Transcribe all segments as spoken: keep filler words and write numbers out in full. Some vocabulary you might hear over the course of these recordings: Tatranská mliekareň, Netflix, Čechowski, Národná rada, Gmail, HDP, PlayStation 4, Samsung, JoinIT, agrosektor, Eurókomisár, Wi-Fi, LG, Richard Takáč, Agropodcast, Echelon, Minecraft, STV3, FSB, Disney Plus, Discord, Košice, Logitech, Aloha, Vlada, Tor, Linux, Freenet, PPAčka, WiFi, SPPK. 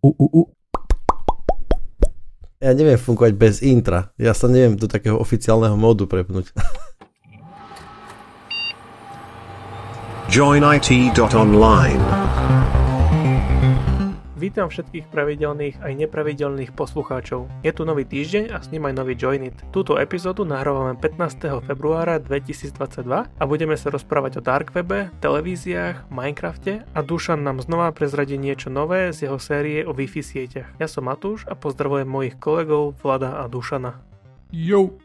U, u, u. Ja neviem fungovať bez intra. Ja sa neviem do takého oficiálneho módu prepnúť. join I T dot online. Vítam všetkých pravidelných aj nepravidelných poslucháčov. Je tu nový týždeň a s ním aj nový JoinIT. Túto epizódu nahrávame pätnásteho februára dvetisícdvadsaťdva a budeme sa rozprávať o Dark Webe, televíziách, Minecrafte a Dušan nám znova prezradí niečo nové z jeho série o Wi-Fi sieťach. Ja som Matúš a pozdravujem mojich kolegov Vlada a Dušana. Jo!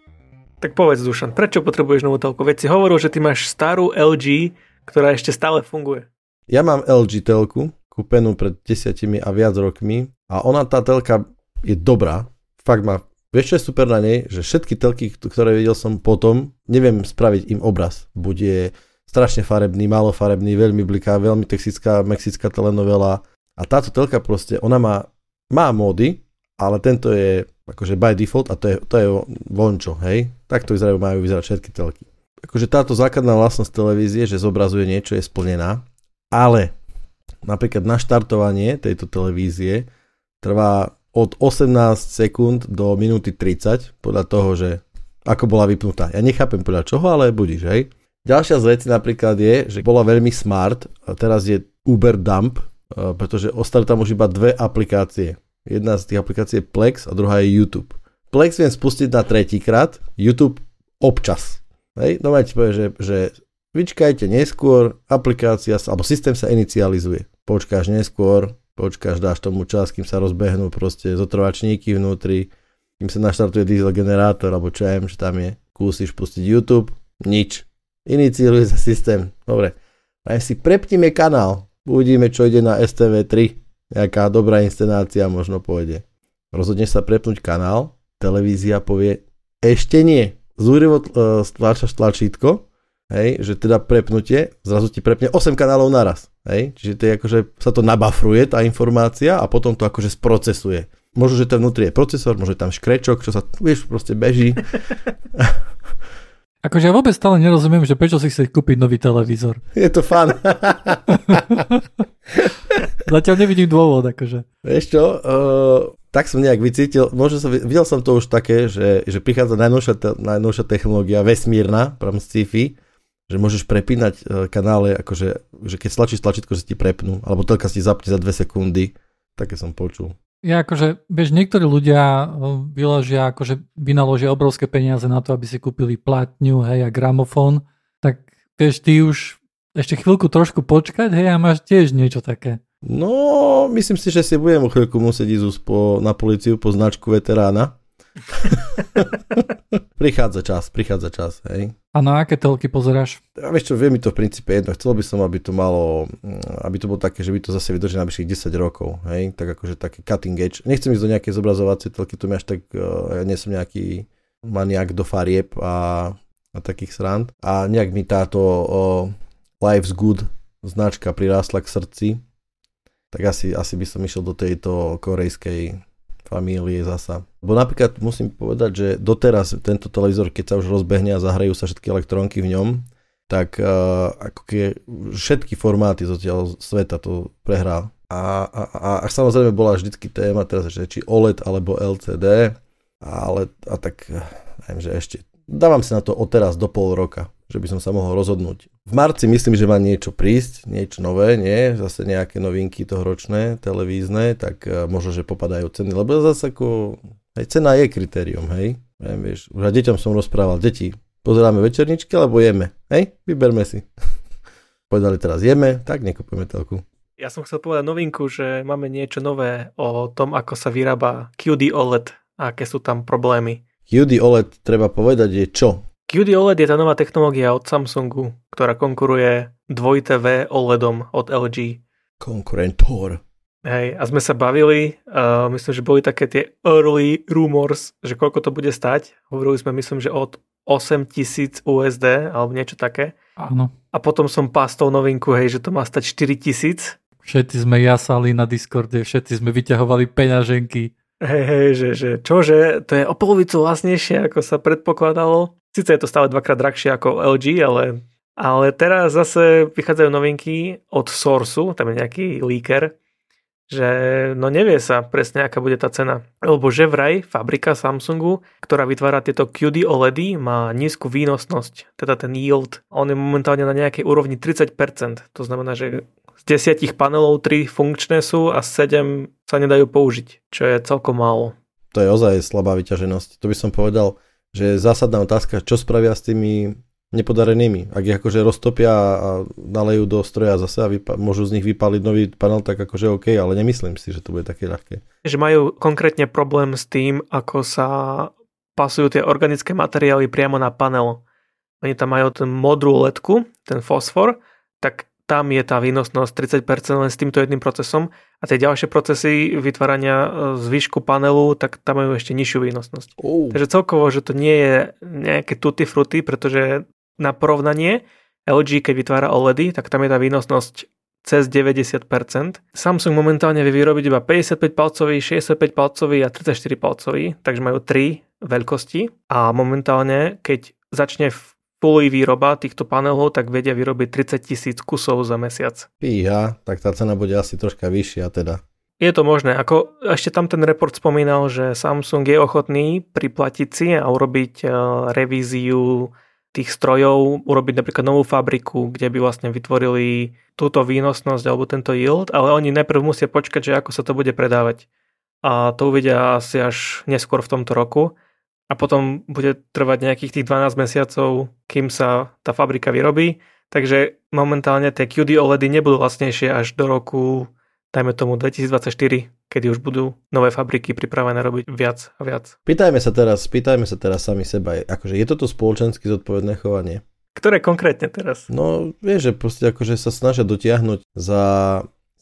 Tak povedz, Dušan, prečo potrebuješ novú telku? Veď si hovoril, že ty máš starú el gé, ktorá ešte stále funguje. Ja mám el gé telku, kúpenú pred desiatimi a viac rokmi a ona, tá telka je dobrá. Fakt má, vieš čo je super na nej, že všetky telky, ktoré videl som potom, neviem spraviť im obraz. Bude strašne farebný, málo farebný, veľmi bliká, veľmi texická, mexická telenovela. A táto telka proste, ona má, má módy, ale tento je akože by default a to je, to je vončo, hej. Takto vyzerajú, majú vyzerať všetky telky. Akože táto základná vlastnosť televízie, že zobrazuje niečo, je splnená, ale napríklad naštartovanie tejto televízie trvá od osemnásť sekúnd do minúty tridsať podľa toho, že ako bola vypnutá. Ja nechápem podľa čoho, ale budiš, hej. Ďalšia z vecí napríklad je, že bola veľmi smart a teraz je Uber Dump, pretože ostali tam už iba dve aplikácie. Jedna z tých aplikácií je Plex a druhá je YouTube. Plex viem spustiť na tretíkrát, YouTube občas. Hej, doma ti povie, že, že vyčkajte neskôr, aplikácia alebo systém sa inicializuje. Počkáš neskôr, počkáš, dáš tomu čas, kým sa rozbehnú proste zotrvačníky vnútri, kým sa naštartuje diesel generátor, alebo čo aj čo tam je. Kúsiš pustiť YouTube, nič. Inicializuje sa systém. Dobre, aj si prepnime kanál, uvidíme, čo ide na es té vé tri, nejaká dobrá inscenácia možno pôjde. Rozhodneš sa prepnúť kanál, televízia povie, ešte nie. Zúrivo stlačaš tlačítko, hej, že teda prepnutie, zrazu ti prepne osem kanálov naraz. Hej, čiže to je akože, sa to nabafruje tá informácia a potom to akože sprocesuje. Možno, že tam vnútri je procesor, možno je tam škrečok, čo sa, vieš, proste beží. Akože ja vôbec stále nerozumiem, že prečo si chceš kúpiť nový televízor. Je to fun. Zatiaľ nevidím dôvod, akože. Vieš čo, uh... tak som nejak vycítil, možno som, videl som to už také, že, že prichádza najnovšia, te, najnovšia technológia, vesmírna, práve sci-fi, že môžeš prepínať kanály, akože že keď stlačíš tlačítko, že ti prepnú, alebo telka si zapne za dve sekundy, také som počul. Ja akože, vieš, niektorí ľudia vyložia, akože vynaložia obrovské peniaze na to, aby si kúpili platňu, hej, a gramofón, tak vieš, ty už ešte chvíľku trošku počkať, hej, a máš tiež niečo také. No, myslím si, že si budem o chvíľku musieť ísť po, na políciu po značku veterána. prichádza čas, prichádza čas, hej. A na aké telky pozeráš? Ja vieš čo, vie mi to v princípe jedno. Chcel by som, aby to malo, aby to bolo také, že by to zase vydržilo na bližších desať rokov, hej. Tak akože taký cutting edge. Nechcem ísť do nejakej zobrazovacej telky, to mi až tak, ja nie som nejaký maniak do farieb a, a takých srand. A nejak mi táto o, Life's Good značka prirástla k srdci. Tak asi, asi by som išiel do tejto korejskej famílie zasa. Bo napríklad musím povedať, že doteraz tento televízor, keď sa už rozbehne a zahrajú sa všetky elektrónky v ňom, tak uh, ako keď všetky formáty zatiaľ sveta to prehrá. A, a, a, a samozrejme bola vždycky téma teraz, že či ó el é dé alebo el cé dé, ale a tak neviem, že ešte dávam si na to odteraz do pol roka, že by som sa mohol rozhodnúť. V marci myslím, že má niečo prísť, niečo nové, nie? Zase nejaké novinky tohoročné, televízne, tak možno, že popadajú ceny, lebo zase ako, hej, cena je kritérium, hej? Neviem, vieš, už aj deťom som rozprával, deti, pozeráme večerničky, alebo jeme, hej? Vyberme si. Povedali teraz jeme, tak nekúpime telku. Ja som chcel povedať novinku, že máme niečo nové o tom, ako sa vyrába kjú dé ó el é dé a aké sú tam problémy. kjú dé ó el é dé, treba povedať, je čo? kjú dé ó el é dé je tá nová technológia od Samsungu, ktorá konkuruje dvojité vé ó el é dom od el gé. Konkurentor. Hej, a sme sa bavili, uh, myslím, že boli také tie early rumors, že koľko to bude stať. Hovorili sme, myslím, že od osem tisíc U S D, alebo niečo také. Áno. A potom som pásol novinku, hej, že to má stať štyri tisíc. Všetci sme jasali na Discorde, všetci sme vyťahovali peňaženky. Hej, hej, že, že čože, to je o polovicu vlastnejšie, ako sa predpokladalo. Sice je to stále dvakrát drahšie ako el gé, ale, ale teraz zase vychádzajú novinky od Sourceu, tam je nejaký leaker, že no nevie sa presne, aká bude tá cena. Lebo že vraj fabrika Samsungu, ktorá vytvára tieto kjú dé ó el é dé, má nízku výnosnosť, teda ten yield. On je momentálne na nejakej úrovni tridsať percent. To znamená, že z desiatich panelov tri funkčné sú a sedem sa nedajú použiť, čo je celkom málo. To je ozaj slabá vyťaženosť. To by som povedal, že je zásadná otázka, čo spravia s tými nepodarenými. Ak ich akože roztopia a nalejú do stroja zase a vypa- môžu z nich vypáliť nový panel, tak akože OK, ale nemyslím si, že to bude také ľahké. Že majú konkrétne problém s tým, ako sa pasujú tie organické materiály priamo na panel. Oni tam majú ten modrú ledku, ten fosfor, tak tam je tá výnosnosť tridsať percent len s týmto jedným procesom a tie ďalšie procesy vytvárania zvyšku panelu, tak tam majú ešte nižšiu výnosnosť. Oh. Takže celkovo, že to nie je nejaké tutti frutti, pretože na porovnanie el gé, keď vytvára ó el é dé, tak tam je tá výnosnosť cez deväťdesiat percent. Samsung momentálne vie vyrobiť iba päťdesiatpäť palcový, šesťdesiatpäť palcový a tridsaťštyri palcový, takže majú tri veľkosti a momentálne, keď začne poli výroba týchto panelov, tak vedia vyrobiť tridsaťtisíc kusov za mesiac. Píha, tak tá cena bude asi troška vyššia teda. Je to možné. Ako ešte tam ten report spomínal, že Samsung je ochotný priplatiť si a urobiť revíziu tých strojov, urobiť napríklad novú fabriku, kde by vlastne vytvorili túto výnosnosť alebo tento yield, ale oni najprv musia počkať, že ako sa to bude predávať. A to uvidia asi až neskôr v tomto roku. A potom bude trvať nejakých tých dvanásť mesiacov, kým sa tá fabrika vyrobí. Takže momentálne tie kjú dé ó el é dé nebudú lacnejšie až do roku, dajme tomu dvetisícdvadsaťštyri, kedy už budú nové fabriky pripravené robiť viac a viac. Pýtajme sa teraz, pýtajme sa teraz sami seba, akože je toto spoločensky zodpovedné chovanie? Ktoré konkrétne teraz? No, vieš, že proste akože sa snažia dotiahnuť za,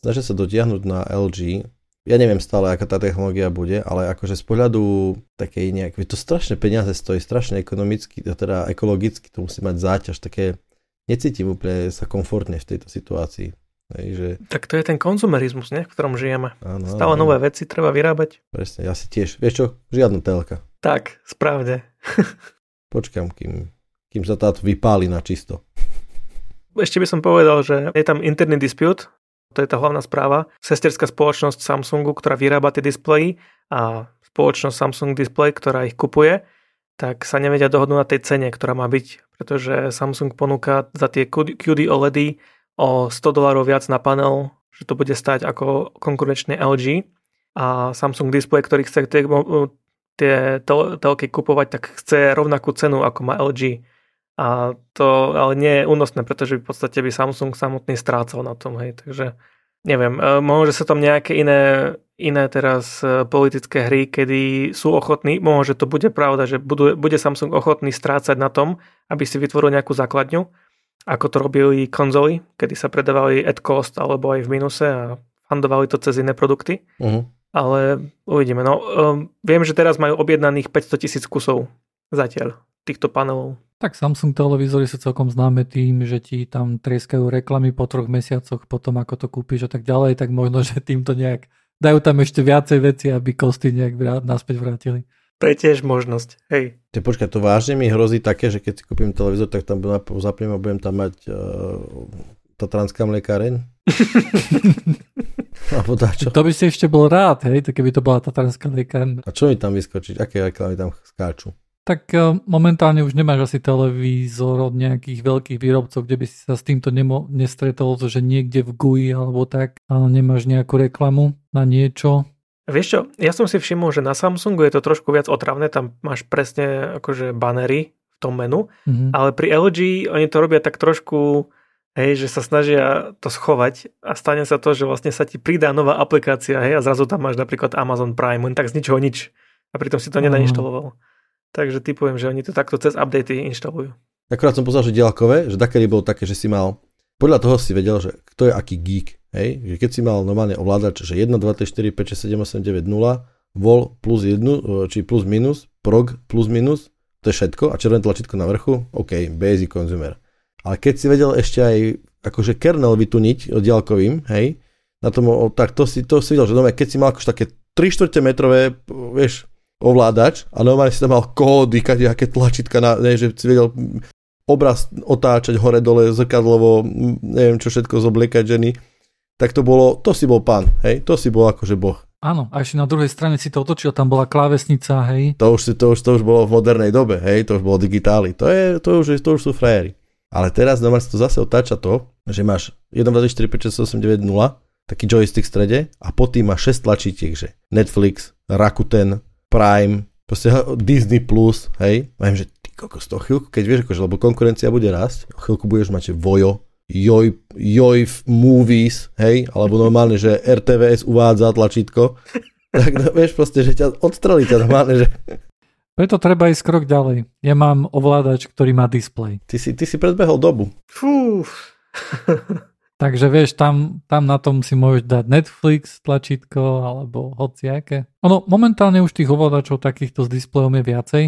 snažia sa dotiahnuť na el gé. Ja neviem stále, aká tá technológia bude, ale akože z pohľadu takej nejak, to strašné peniaze stojí, strašne ekonomicky, teda ekologicky, to musí mať záťaž, také necítim úplne sa komfortne v tejto situácii. Hej, že... Tak to je ten konzumerizmus, ne, v ktorom žijeme. Áno, stále áno. Nové veci treba vyrábať. Presne, ja si tiež, vieš čo, žiadna telka. Tak, správne. Počkám, kým, kým sa táto vypáli na čisto. Ešte by som povedal, že je tam interný dispute. To je tá hlavná správa. Sesterská spoločnosť Samsungu, ktorá vyrába tie displeje, a spoločnosť Samsung Display, ktorá ich kupuje, tak sa nevedia dohodnúť na tej cene, ktorá má byť, pretože Samsung ponúka za tie kjú dé ó el é dé o sto dolárov viac na panel, že to bude stať ako konkurenčné el gé, a Samsung Display, ktorý chce tie, tie telky kupovať, tak chce rovnakú cenu ako má el gé. A to ale nie je únosné, pretože v podstate by Samsung samotný strácal na tom, hej, takže neviem, môže sa tam nejaké iné, iné teraz politické hry, kedy sú ochotní, môže to bude pravda, že budú, bude Samsung ochotný strácať na tom, aby si vytvoril nejakú základňu, ako to robili konzoly, kedy sa predávali at cost alebo aj v minuse a fundovali to cez iné produkty, uh-huh. Ale uvidíme. No, um, viem, že teraz majú objednaných päťstotisíc kusov zatiaľ týchto panelov. Tak Samsung televízory sú celkom známe tým, že ti tam trieskajú reklamy po troch mesiacoch potom, ako to kúpiš a tak ďalej, tak možno, že týmto nejak dajú tam ešte viacej veci, aby kosty nejak vrát, naspäť vrátili. To je tiež možnosť, hej. Te, počkaj, to vážne mi hrozí také, že keď si kúpim televízor, tak tam zapriem a budem tam mať uh, Tatranská mliekareň. To by si ešte bol rád, hej, to keby to bola Tatranská mliekareň. A čo mi tam vyskočí? Aké reklamy tam skáču? Tak momentálne už nemáš asi televízor od nejakých veľkých výrobcov, kde by si sa s týmto nemo- nestretol, že niekde v gú í alebo tak, ale nemáš nejakú reklamu na niečo. Vieš čo, ja som si všimol, že na Samsungu je to trošku viac otravné, tam máš presne akože banery v tom menu, mm-hmm. Ale pri el gé oni to robia tak trošku, hej, že sa snažia to schovať a stane sa to, že vlastne sa ti pridá nová aplikácia, hej, a zrazu tam máš napríklad Amazon Prime, len tak z ničoho nič a pritom si to nenainštaloval. Takže typujem, že oni to takto cez updaty inštalujú. Akorát som poznal, že diaľkové, že dakedy bolo také, že si mal, podľa toho si vedel, že kto je aký geek, hej? Že keď si mal normálne ovládač, že jeden, dva, tri, štyri, päť, šesť, sedem, osem, deväť, nula, vol plus jeden, či plus minus, prog plus minus, to je všetko a červené tlačítko na vrchu, OK, basic consumer. Ale keď si vedel ešte aj akože kernel vytuniť diaľkovým, hej, na tom, tak to si, to si videl, že doma, keď si mal akože také tri štvrte metrové, vieš, ovládač a normálne si tam mal kódy, aké tlačítka, na, ne, že si vedel obraz otáčať hore-dole, zrkadlovo, neviem čo všetko, zobliekať ženy. tak to bolo, to si bol pán, hej, to si bol akože boh. Áno, a ešte na druhej strane si to otočil, tam bola klávesnica, hej. To už, to už, to už bolo v modernej dobe, hej, to už bolo digitály, to, je, to, už, to už sú frajeri. Ale teraz normálne to zase otáča to, že máš jeden, dva, tri, štyri, päť, šesť, osem, deväť, nula, taký joystick v strede a pod tým máš šesť tlačítiek, že Netflix, Rakuten, Prime, proste Disney Plus, hej. Viem, že ty kokos to chvíľku, keď vieš, akože, lebo konkurencia bude rásť, chvíľku budeš mať Vojo, Joj, Joj Movies, hej, alebo normálne, že er té vé es uvádza tlačítko, tak no, vieš proste, že ťa odstrelí ťa normálne, že... Preto treba ísť krok ďalej. Ja mám ovládač, ktorý má displej. Ty si, ty si predbehol dobu. Fú. Takže vieš, tam, tam na tom si môžeš dať Netflix, tlačítko, alebo hociaké. Ono, momentálne už tých ovládačov takýchto s displejom je viacej.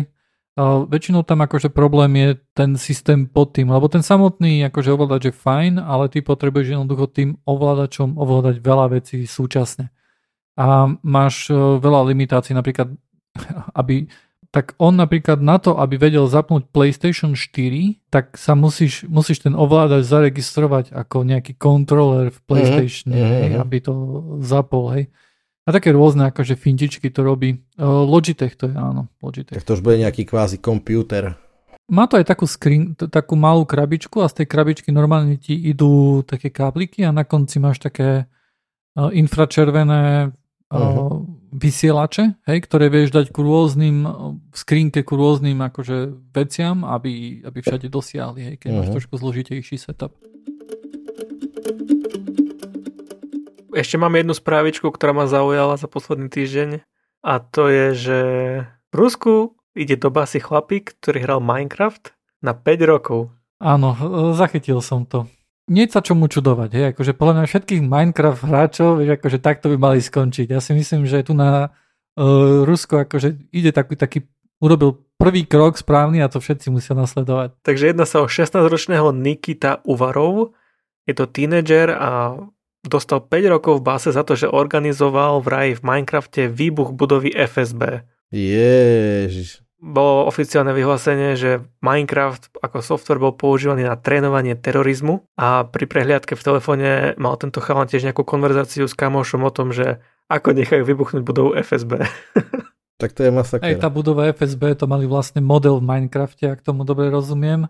A väčšinou tam akože problém je ten systém pod tým, lebo ten samotný akože ovládač je fajn, ale ty potrebuješ jednoducho tým ovládačom ovládať veľa vecí súčasne. A máš veľa limitácií, napríklad, aby... tak on napríklad na to, aby vedel zapnúť PlayStation štyri, tak sa musíš, musíš ten ovládač zaregistrovať ako nejaký kontroler v PlayStation, mm-hmm. hej, aby to zapol, hej. A také rôzne akože fintičky to robí. Logitech to je, áno. Logitech. Tak to už bude nejaký kvázi kompiúter. Má to aj takú screen, takú malú krabičku a z tej krabičky normálne ti idú také kábliky a na konci máš také infračervené mm-hmm. vysielače, hej, ktoré vieš dať k rôznym, v skrinke k rôznym akože veciam, aby, aby všade dosiahli, hej, keď uh-huh. máš trošku zložitejší setup. Ešte mám jednu správičku, ktorá ma zaujala za posledný týždeň a to je, že v Rusku ide do basy chlapík, ktorý hral Minecraft na päť rokov. Áno, zachytil som to. Nie sa čomu čudovať, hej, akože podľa mňa všetkých Minecraft hráčov, vieš, akože takto by mali skončiť. Ja si myslím, že tu na uh, Rusko akože ide taký, taký, urobil prvý krok správny a to všetci musia nasledovať. Takže jedná sa o šestnásťročného Nikita Uvarov, je to tínedžer a dostal päť rokov v base za to, že organizoval vraj v Minecrafte výbuch budovy ef es bé. Ježiš. Bolo oficiálne vyhlásenie, že Minecraft ako software bol používaný na trénovanie terorizmu a pri prehliadke v telefóne mal tento chalan tiež nejakú konverzáciu s kamošom o tom, že ako nechajú vybuchnúť budovu ef es bé. Tak to je masakéra. Hej, tá budova ef es bé, to mali vlastne model v Minecrafte, ak tomu dobre rozumiem.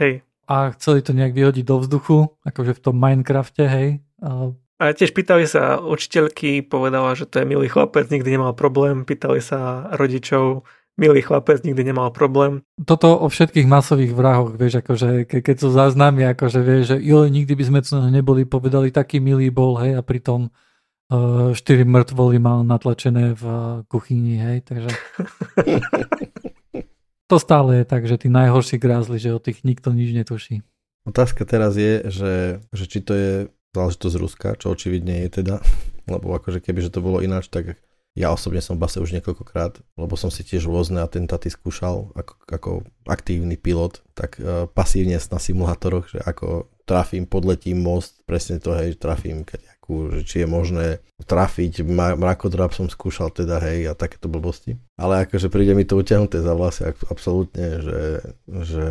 Hej. A chceli to nejak vyhodiť do vzduchu, akože v tom Minecrafte, hej. A... A tiež pýtali sa učiteľky, povedala, že to je milý chlapec, nikdy nemal problém, pýtali sa rodičov, milý chlapec, nikdy nemal problém. Toto o všetkých masových vrahoch, vieš, akože ke, keď sú záznamy, akože vieš, že jo, nikdy by sme tu neboli, povedali, taký milý bol, hej, a pritom uh, štyri mŕtvoly mal natlačené v uh, kuchyni, hej, takže... To stále je tak, že tí najhorší grázli, že o tých nikto nič netuší. Otázka teraz je, že, že či to je záležitosť Ruska, čo očividne je teda, lebo akože keby, že to bolo ináč, tak... Ja osobne som v base už niekoľkokrát, lebo som si tiež rôzne atentáty skúšal ako, ako aktívny pilot, tak e, pasívne na simulátoroch, že ako trafím, podletím most, presne to, hej, trafím kaďakú, že či je možné trafiť, mrakodrap som skúšal teda, hej, a takéto blbosti. Ale akože príde mi to utiahnuté za vlasy, absolútne, že, že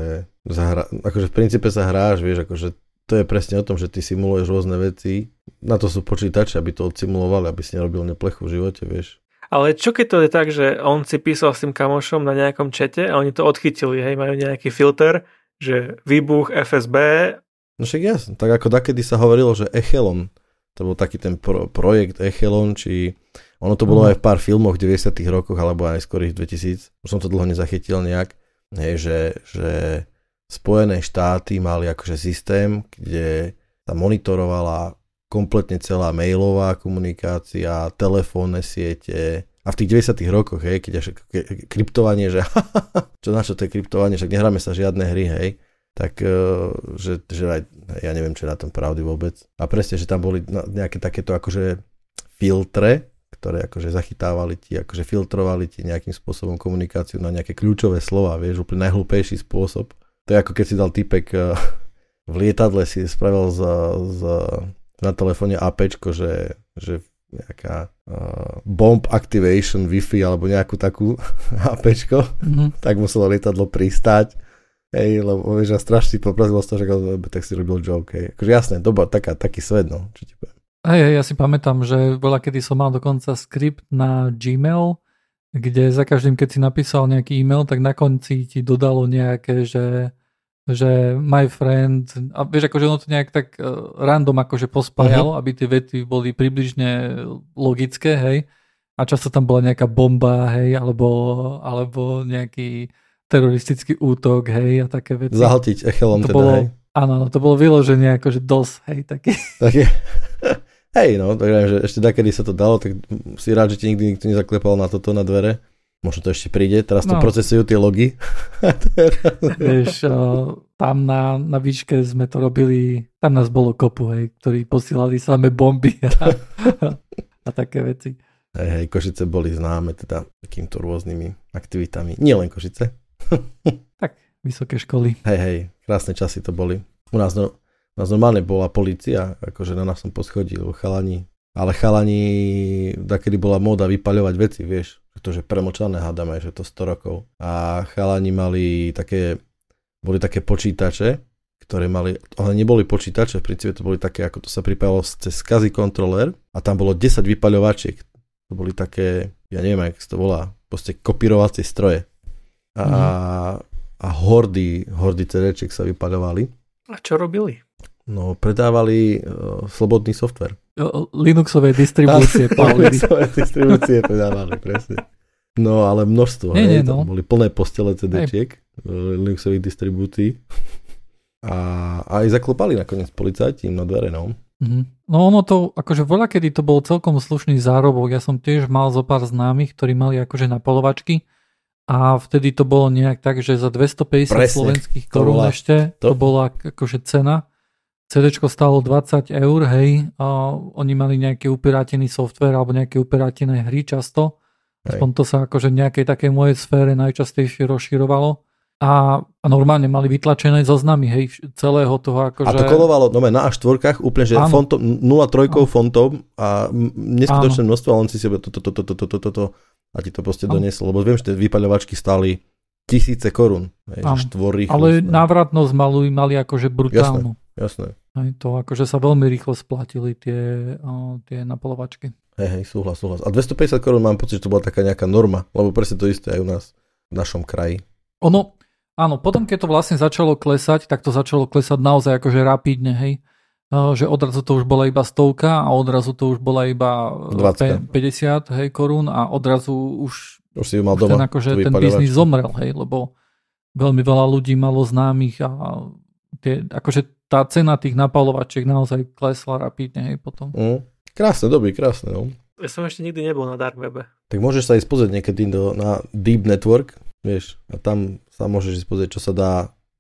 zahra, akože v princípe sa hráš, vieš, akože to je presne o tom, že ty simuluješ rôzne veci. Na to sú počítače, aby to odsimulovali, aby si nerobil neplechu v živote, vieš. Ale čo keď to je tak, že on si písal s tým kamošom na nejakom čete a oni to odchytili, hej, majú nejaký filter, že výbuch ef es bé. No však jasne, tak ako dakedy sa hovorilo, že Echelon, to bol taký ten pro, projekt Echelon, či ono to bolo aj v pár filmoch v deväťdesiatych rokoch, alebo aj skorých dvetisíc, už som to dlho nezachytil nejak, hej, že... že... Spojené štáty mali akože systém, kde sa monitorovala kompletne celá mailová komunikácia, telefónne siete a v tých deväťdesiatych rokoch, hej, keď až kryptovanie, že čo na čo to je kryptovanie, však nehráme sa žiadne hry, hej, tak že, že aj, ja neviem, čo je na tom pravdy vôbec. A presne, že tam boli nejaké takéto akože filtre, ktoré akože zachytávali ti, akože filtrovali ti nejakým spôsobom komunikáciu na nejaké kľúčové slova, vieš, úplne najhlúpejší spôsob. To je ako keď si dal typek v lietadle, si spravil za, za, na telefóne APčko, že, že nejaká uh, bomb activation Wi-Fi alebo nejakú takú APčko, mm-hmm. tak muselo lietadlo pristáť. Hej, lebo vieš, a strašne poprazilo z toho, že tak si robil joke. Hej. Akože jasné, doba, taká, taký svet, no, čo ti poviem. Hej, ja si pamätám, že bola, kedy som mal dokonca skript na Gmail, kde za každým, keď si napísal nejaký e-mail, tak na konci ti dodalo nejaké, že, že my friend, a vieš, akože ono to nejak tak random akože pospájalo, uh-huh. aby tie vety boli približne logické, hej, a často tam bola nejaká bomba, hej, alebo, alebo nejaký teroristický útok, hej, a také veci. Zahltiť echelom to teda, bolo, hej. Áno, to bolo vyložené akože dosť, hej, taký. Také. Hej, no, takže ešte dakedy sa to dalo, tak si rád, že ti nikdy nikto nezaklepal na toto, na dvere. Možno to ešte príde, teraz to no. procesujú tie logy. Vieš, tam na, na výške sme to robili, tam nás bolo kopu, hej, ktorí posílali samé bomby a, a také veci. Hej, hej, Košice boli známe teda takýmto rôznymi aktivitami, nielen Košice. Tak, vysoké školy. Hej, hej, krásne časy to boli. U nás no... nás normálne bola polícia, akože na nás som poschodil, chalani. Ale chalani, takedy bola móda vypaľovať veci, vieš, pretože premočané hádame, že to sto rokov. A chalani mali také, boli také počítače, ktoré mali, ale neboli počítače, v princípe to boli také, ako to sa pripájalo cez SCSI kontroler a tam bolo desať vypaľovačiek. To boli také, ja neviem, jak to volá, proste kopírovacie stroje. A, mm. a hordy, hordy cé déček sa vypaľovali. A čo robili? No, predávali uh, slobodný software. Linuxové distribúcie. Linuxové distribúcie predávali, presne. No, ale množstvo. Nie, nie, no. Boli plné postele cé déčiek, Linuxových distribúcií. A, a aj zaklopali nakoniec policajti im na dvere, no. Mm-hmm. No ono to, akože voľakedy to bol celkom slušný zárobok. Ja som tiež mal zo pár známych, ktorí mali akože na polovačky. A vtedy to bolo nejak tak, že za dvestopäťdesiat presne, slovenských korún ešte to, to bola akože cena. CDčko stálo dvadsať eur, hej, a oni mali nejaký upirátený software alebo nejaké upirátené hry často. Aspoň hej. To sa akože v nejakej takej mojej sfére najčastejšie rozširovalo. A, a normálne mali vytlačené zoznamy, hej, celého toho akože... A to kolovalo no, na štvorkách úplne, že fontom, nula tri fontom a neskutočné množstvo, ale on si si toto, toto, toto, toto, toto a ti to proste donieslo, lebo viem, že tie vypaľovačky stáli tisíce korún, hej, že štvorých... Ale návratnosť mali, mali akože brutálnu. Jasné. Jasné. Aj to akože sa veľmi rýchlo splatili tie, o, tie napalovačky. Hej, hej, súhlas, súhlas. A dvestopäťdesiat korún mám pocit, že to bola taká nejaká norma, lebo presne to isté aj u nás, v našom kraji. Ono, áno, potom keď to vlastne začalo klesať, tak to začalo klesať naozaj akože rapidne, hej. Že odrazu to už bola iba stovka a odrazu to už bola iba päťdesiat hej, korún a odrazu už, už, si mal už doma, ten, akože, ten biznis zomrel, hej, lebo veľmi veľa ľudí malo známych a tie, akože tá cena tých napáľovačiek naozaj klesla rapidne, hej, potom. Mm. Krásne doby, krásne, no. Ja som ešte nikdy nebol na Dark Webe. Tak môžeš sa ísť pozrieť niekedy do, na Deep Network, vieš, a tam sa môžeš ísť pozrieť, čo sa dá,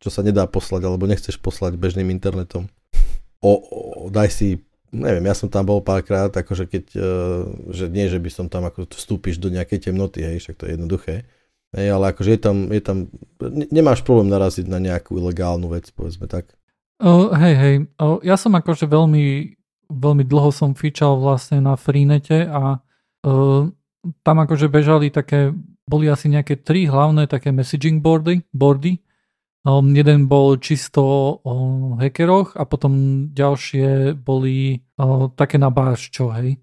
čo sa nedá poslať, alebo nechceš poslať bežným internetom. O, o daj si, neviem, ja som tam bol párkrát, akože keď, že nie, že by som tam ako vstúpiš do nejakej temnoty, hej, však to je jednoduché. Hej, ale akože je tam, je tam, nemáš problém naraziť na nejakú ilegálnu vec, povedzme tak. Uh, hej, hej, uh, ja som akože veľmi, veľmi dlho som fičal vlastne na Freenete a uh, tam akože bežali také, boli asi nejaké tri hlavné také messaging boardy, boardy. Um, jeden bol čisto o hackeroch a potom ďalšie boli uh, také na barščo, hej.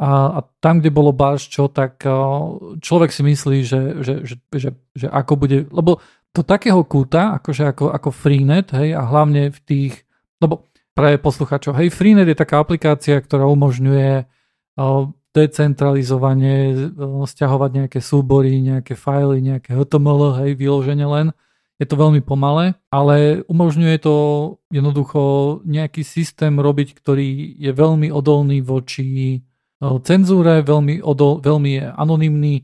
A, a tam, kde bolo barščo, tak uh, človek si myslí, že, že, že, že, že ako bude, lebo do takého kúta, akože ako, ako Freenet, hej, a hlavne v tých, lebo pre posluchačov, hej, Freenet je taká aplikácia, ktorá umožňuje uh, decentralizovanie, uh, stiahovať nejaké súbory, nejaké fajly, nejaké há té em el, hej, vyloženie len. Je to veľmi pomalé, ale umožňuje to jednoducho nejaký systém robiť, ktorý je veľmi odolný voči uh, cenzúre, veľmi, odol, veľmi je anonymný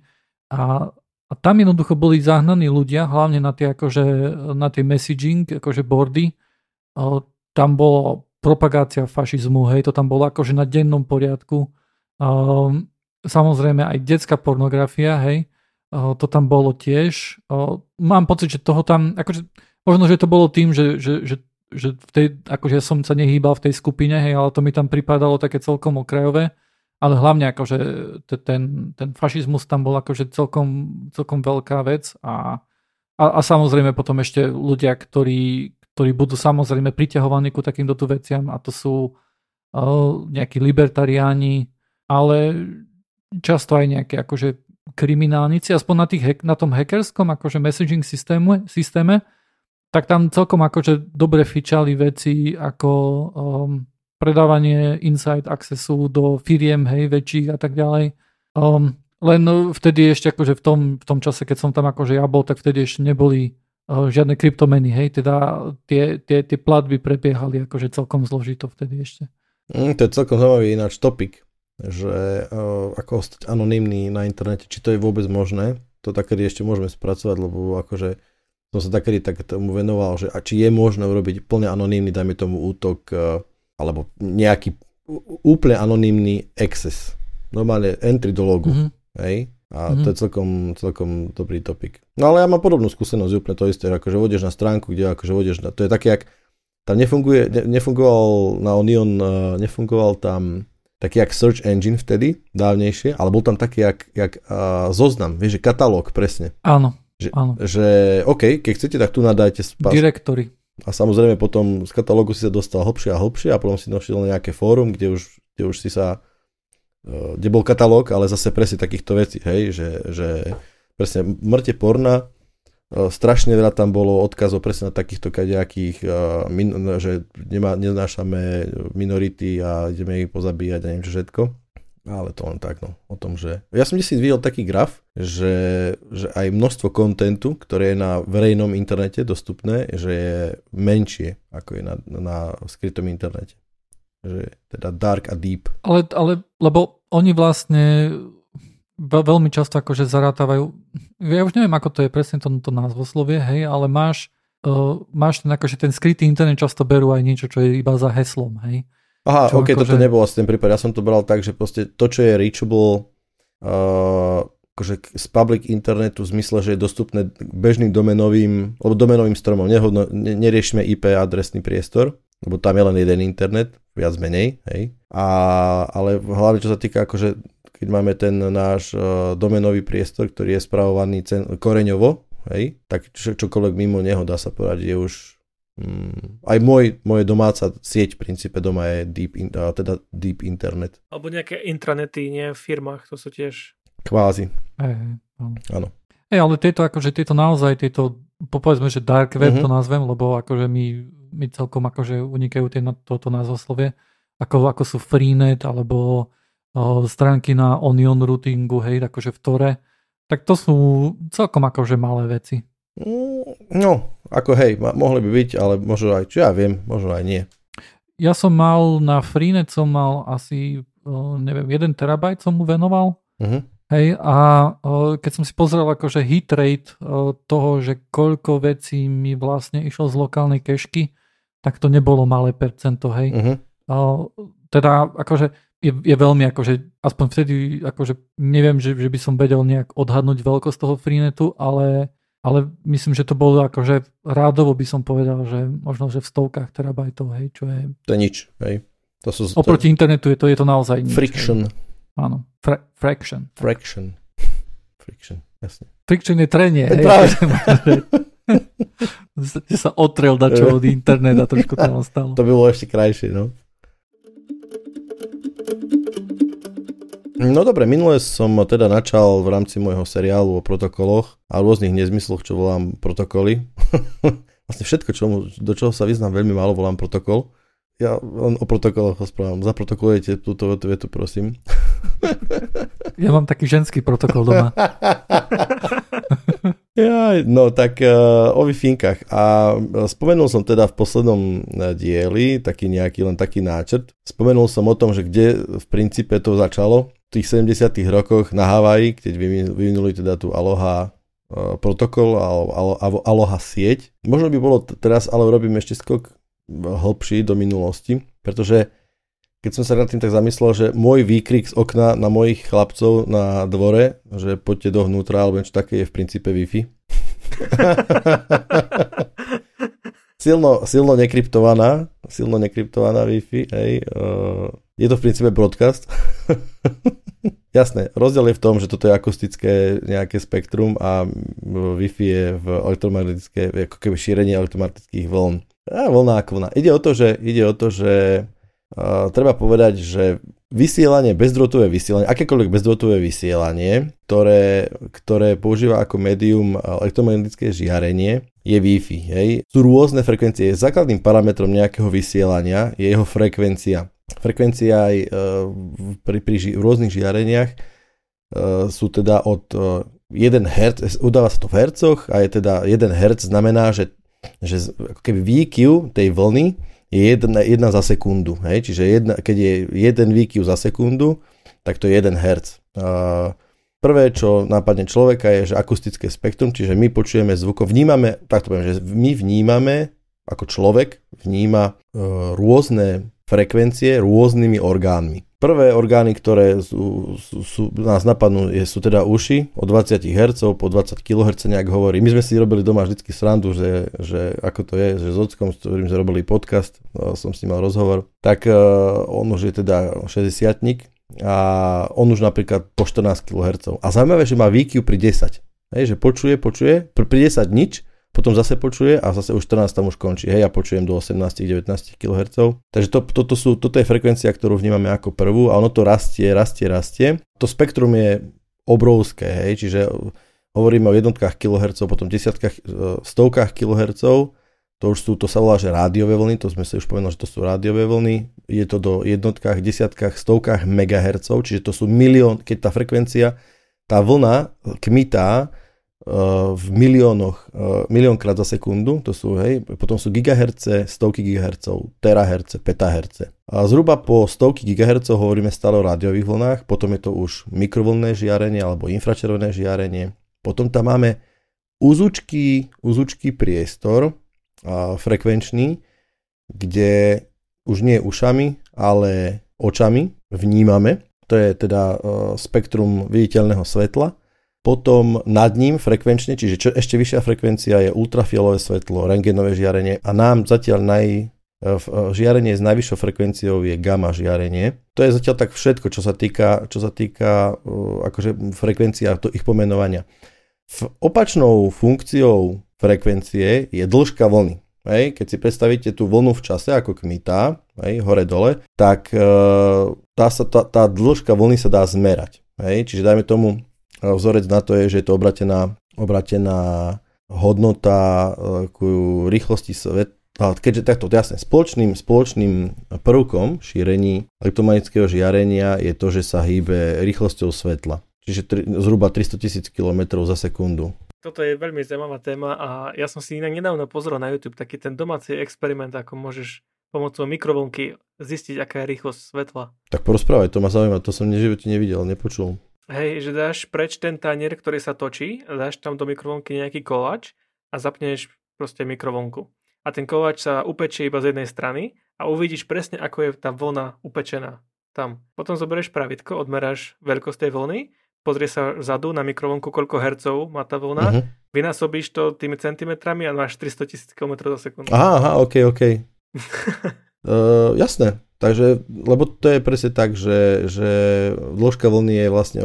a A tam jednoducho boli zahnaní ľudia, hlavne na tie, akože, na tie messaging, akože boardy. Tam bolo propagácia fašizmu, hej, to tam bolo akože na dennom poriadku. Samozrejme aj detská pornografia, hej, to tam bolo tiež. Mám pocit, že toho tam, akože, možno, že to bolo tým, že, že, že, že v tej, akože ja som sa nehýbal v tej skupine, hej, ale to mi tam pripadalo také celkom okrajové. Ale hlavne akože ten, ten fašizmus tam bol akože celkom, celkom veľká vec a, a, a samozrejme potom ešte ľudia, ktorí, ktorí budú samozrejme priťahovaní ku takýmto veciam a to sú nejakí libertariáni, ale často aj nejaké akože kriminálnici, aspoň na, tých, na tom hackerskom akože messaging systému, systéme, tak tam celkom akože dobre fičali veci ako um, predávanie inside accessu do firiem, hej, väčších a tak ďalej. Um, len vtedy ešte akože v tom, v tom čase, keď som tam akože ja bol, tak vtedy ešte neboli uh, žiadne kryptomeny, hej, teda tie, tie, tie platby prebiehali akože celkom zložito vtedy ešte. Mm, to je celkom zaujímavý ináč topik, že uh, ako ostať anonymný na internete, či to je vôbec možné, to takedy ešte môžeme spracovať, lebo akože som sa takedy tak tomu venoval, že a či je možné urobiť plne anonymný, dajme tomu útok, uh, alebo nejaký úplne anonymný access, normálne entry do logu, mm-hmm. hej, a mm-hmm. to je celkom, celkom dobrý topik. No ale ja mám podobnú skúsenosť, úplne to isté, akože vôjdeš na stránku, kde akože vôjdeš na, to je také, jak tam nefunguje, ne, nefungoval na Onion, uh, nefungoval tam taký jak search engine vtedy, dávnejšie, ale bol tam taký jak, jak uh, zoznam, vieš, že katalóg, presne. Áno, že, áno. Že OK, keď chcete, tak tu nadajte spás. Direktory. A samozrejme potom z katalógu si sa dostal hlbšie a hlbšie a potom si našiel nejaké fórum, kde už, kde už si sa, uh, kde bol katalóg, ale zase presne takýchto vecí, hej, že, že presne mŕte porna, uh, strašne veľa tam bolo odkazov presne na takýchto kadejakých, uh, min, že nemá, neznášame minority a ideme ich pozabíjať a neviem čo všetko. Ale to len tak, no, o tom, že... Ja som si videl taký graf, že, že aj množstvo kontentu, ktoré je na verejnom internete dostupné, že je menšie, ako je na, na skrytom internete. Že teda dark a deep. Ale, ale lebo oni vlastne veľmi často akože zarátavajú... Ja už neviem, ako to je presne to, to názvoslovie, hej, ale máš, uh, máš ten, akože ten skrytý internet často berú aj niečo, čo je iba za heslom, hej. Aha, čo ok, akože... toto nebolo asi ten prípad. Ja som to bral tak, že proste to, čo je reachable uh, akože z public internetu v zmysle, že je dostupné bežným domenovým, alebo domenovým stromom. Nehodno, ne, neriešime í pé adresný priestor, lebo tam je len jeden internet, viac menej, hej. A, ale hlavne, čo sa týka, akože, keď máme ten náš uh, domenový priestor, ktorý je spravovaný cen, koreňovo, hej, tak čo, čokoľvek mimo neho, dá sa povedať, je už... Aj môj, moje domáca sieť v princípe doma je deep, in, teda deep internet. Alebo nejaké intranety, nie, v firmách, to sú tiež... Kvázi. Áno. E, ale tieto, akože tieto naozaj, tieto, povedzme, že dark web uh-huh. to nazvem, lebo akože mi, mi celkom akože unikajú tie na toto názvoslovie, ako, ako sú Freenet, alebo o, stránky na Onion routingu, hej, akože v Tore, tak to sú celkom akože malé veci. No, ako hej, mohli by byť, ale možno aj, čo ja viem, možno aj nie. Ja som mal na Freenet, som mal asi, neviem, jeden terabajt som mu venoval. Uh-huh. Hej, a keď som si pozrel akože hit rate toho, že koľko vecí mi vlastne išlo z lokálnej kešky, tak to nebolo malé percento, hej. Uh-huh. Teda akože je, je veľmi akože, aspoň vtedy akože neviem, že, že by som vedel nejak odhadnúť veľkosť toho Freenetu, ale... Ale myslím, že to bolo akože rádovo by som povedal, že možno, že v stovkách terabajtov, hej, čo je... To je nič, hej. To sú, to... Oproti internetu je to, je to naozaj nič. Friction. Hej. Áno, Fra- fraction. Fraction. Friction, jasne. Friction je trenie, hej. Že sa otrel dačo od internetu a trošku tam ostalo. To by bolo ešte krajšie, no. No dobre, minule som teda načal v rámci môjho seriálu o protokoloch a rôznych nezmysloch, čo volám protokoly. Vlastne všetko, čo, do čoho sa vyznám veľmi málo, volám protokol. Ja len o protokoloch rozprávam. Zaprotokolujete túto vetu, prosím. Ja mám taký ženský protokol doma. Ja, no tak uh, o Wi-Fi-nkách. A spomenul som teda v poslednom dieli taký nejaký len taký náčrt. Spomenul som o tom, že kde v princípe to začalo. V tých sedemdesiatych rokoch na Havaji, keď vyvinuli teda tú Aloha uh, protokol a alo, alo, Aloha sieť. Možno by bolo t- teraz, ale robím ešte skok hlbší do minulosti, pretože keď som sa nad tým tak zamyslel, že môj výkrik z okna na mojich chlapcov na dvore, že poďte dovnútra alebo niečo také, je v princípe Wi-Fi. silno, silno nekryptovaná, silno nekryptovaná Wi-Fi, hej, uh... Je to v princípe broadcast. Jasné, rozdiel je v tom, že toto je akustické nejaké spektrum a Wi-Fi je v elektromagnetické, ako keby šírenie elektromagnetických vln. A vlna ako vlna. Ide o to, že, ide o to, že Uh, treba povedať, že vysielanie, bezdrôtové vysielanie, akékoľvek bezdrôtové vysielanie, ktoré, ktoré používa ako médium elektromagnetické žiarenie, je Wi-Fi. Hej. Sú rôzne frekvencie. Základným parametrom nejakého vysielania je jeho frekvencia. Frekvencia aj uh, pri, pri ži- rôznych žiareniach uh, sú teda od uh, jeden hertz, udáva sa to v hercoch, a je teda jeden hertz znamená, že, že keby V Q tej vlny je jedna, jedna za sekundu. Hej? Čiže jedna, keď je jeden V Q za sekundu, tak to je jeden hertz. Uh, prvé, čo nápadne človeka, je, že akustické spektrum, čiže my počujeme zvukom, vnímame, tak to poviem, že my vnímame, ako človek vníma uh, rôzne frekvencie rôznymi orgánmi. Prvé orgány, ktoré sú, sú, sú, nás napadnú, je, sú teda uši od dvadsať hertz po dvadsať kilohertz, nejak hovorí. My sme si robili doma vždycky srandu, že, že ako to je, že s ockom, s ktorým sme robili podcast, no, som s ním mal rozhovor, tak uh, on už je teda šesťdesiatnik a on už napríklad po štrnásť kilohertz. A zaujímavé, že má V Q pri desať. Hej, že počuje, počuje, pri desať nič, potom zase počuje a zase už štrnásť tam už končí. Hej, ja počujem do osemnásť devätnásť kilohertz. Takže to, toto, sú, toto je frekvencia, ktorú vnímame ako prvú a ono to rastie, rastie, rastie. To spektrum je obrovské, hej, čiže hovoríme o jednotkách kilohertzov, potom desiatkách, stovkách kilohertzov. To už sú, to sa volá, že rádiové vlny, to sme si už povedali, že to sú rádiové vlny. Je to do jednotkách, desiatkách, stovkách megahertzov, čiže to sú milión, keď tá frekvencia, tá vlna kmitá v miliónoch, miliónkrát za sekundu, to sú, hej, potom sú gigaherce, stovky gigahercov, teraherce, petaherce. A zhruba po stovky gigahercov hovoríme stále o rádiových vlnách, potom je to už mikrovlnné žiarenie alebo infračervené žiarenie. Potom tam máme úzučký, úzučký priestor a frekvenčný, kde už nie ušami, ale očami vnímame. To je teda spektrum viditeľného svetla. Potom nad ním frekvenčne, čiže čo ešte vyššia frekvencia je ultrafialové svetlo, rentgenové žiarenie a nám zatiaľ naj, žiarenie s najvyššou frekvenciou je gamma žiarenie. To je zatiaľ tak všetko, čo sa týka, čo sa týka akože frekvencia to ich pomenovania. V opačnou funkciou frekvencie je dĺžka vlny. Hej, keď si predstavíte tú vlnu v čase ako kmitá, hej, hore-dole, tak tá, sa, tá, tá dĺžka vlny sa dá zmerať. Hej, čiže dajme tomu vzorec na to je, že je to obratená, obratená hodnota k rýchlosti svetla. Keďže takto, jasne, spoločným, spoločným prvkom šírení elektromagnetického žiarenia je to, že sa hýbe rýchlosťou svetla. Čiže tri, zhruba tristotisíc kilometrov za sekundu. Toto je veľmi zaujímavá téma a ja som si inak nedávno pozrel na YouTube taký ten domáci experiment, ako môžeš pomocou mikrovlnky zistiť, aká je rýchlosť svetla. Tak porozprávaj, to ma zaujíma, to som v živote nevidel, nepočul. Hej, že dáš preč ten tanier, ktorý sa točí, dáš tam do mikrovlnky nejaký koláč a zapneš proste mikrovlnku. A ten koláč sa upečie iba z jednej strany a uvidíš presne, ako je tá vlna upečená tam. Potom zoberieš pravítko, odmeráš veľkosť tej vlny, pozrieš sa vzadu na mikrovlnku, koľko hercov má tá vlna, uh-huh. vynásobíš to tými centimetrami a máš tristotisíc kilometrov za sekundu. Aha, aha, ok, ok. uh, jasné. Takže, lebo to je presne tak, že, že dĺžka vlny je vlastne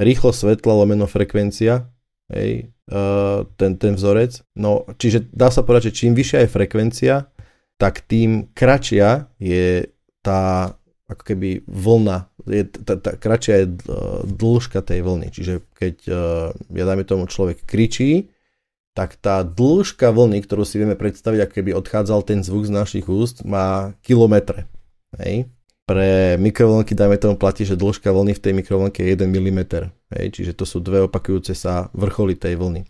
rýchlosť svetla lomeno frekvencia, hej, ten, ten vzorec. No, čiže dá sa povedať, že čím vyššia je frekvencia, tak tým kratšia je tá ako keby vlna, je, tá, tá, kratšia je dĺžka tej vlny. Čiže keď, ja dajme tomu, človek kričí, tak tá dĺžka vlny, ktorú si vieme predstaviť, ako keby odchádzal ten zvuk z našich úst, má kilometre. Hej. Pre mikrovlnky, dajme tomu, platí, že dĺžka vlny v tej mikrovlnke je jeden milimeter. Hej. Čiže to sú dve opakujúce sa vrcholy tej vlny.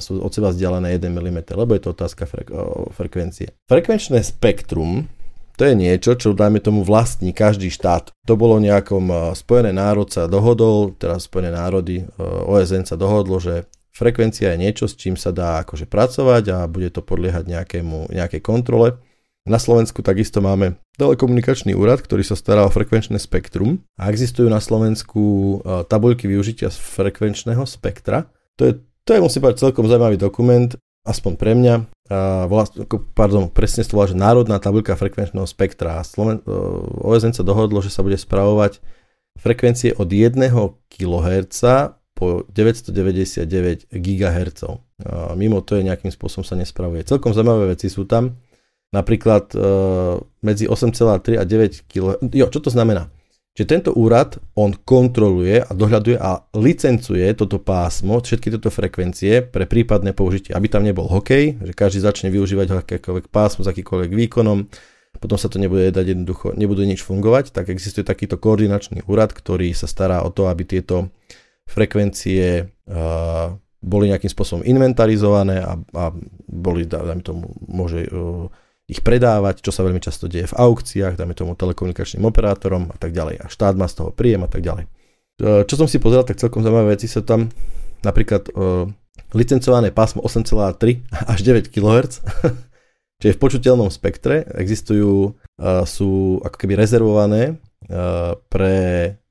Sú od seba vzdialené jeden milimeter, lebo je to otázka frek- frekvencie. Frekvenčné spektrum, to je niečo, čo, dajme tomu, vlastní každý štát. To bolo nejakom Spojené národ sa dohodol, teraz Spojené národy, O S N sa dohodlo, že frekvencia je niečo, s čím sa dá akože pracovať a bude to podliehať nejakému, nejakej kontrole. Na Slovensku takisto máme telekomunikačný úrad, ktorý sa stará o frekvenčné spektrum a existujú na Slovensku tabuľky využitia frekvenčného spektra. To je, to je musím povedať celkom zaujímavý dokument, aspoň pre mňa. Vlastne, pardon, presne to volá, že národná tabuľka frekvenčného spektra. Sloven, O S N sa dohodlo, že sa bude spravovať frekvencie od jedného kilohertza po deväťstodeväťdesiatdeväť gigahertzov. Mimo to je nejakým spôsobom sa nespravuje. Celkom zaujímavé veci sú tam. napríklad e, medzi osem celá tri a deväť kilohertz. Jo, čo to znamená? Čiže tento úrad, on kontroluje a dohľaduje a licencuje toto pásmo, všetky tieto frekvencie pre prípadné použitie, aby tam nebol hokej, že každý začne využívať akékoľvek pásmo s akýkoľvek výkonom, potom sa to nebude dať jednoducho, nebude nič fungovať, tak existuje takýto koordinačný úrad, ktorý sa stará o to, aby tieto frekvencie uh, boli nejakým spôsobom inventarizované a, a boli, dajme tomu, môže uh, ich predávať, čo sa veľmi často deje v aukciách, dáme tomu telekomunikačným operátorom a tak ďalej. A štát má z toho príjem a tak ďalej. Čo som si pozeral, tak celkom zaujímavé veci sa tam napríklad uh, licencované pásmo osem celá tri až deväť kilohertz, čiže v počuteľnom spektre existujú, uh, sú ako keby rezervované uh, pre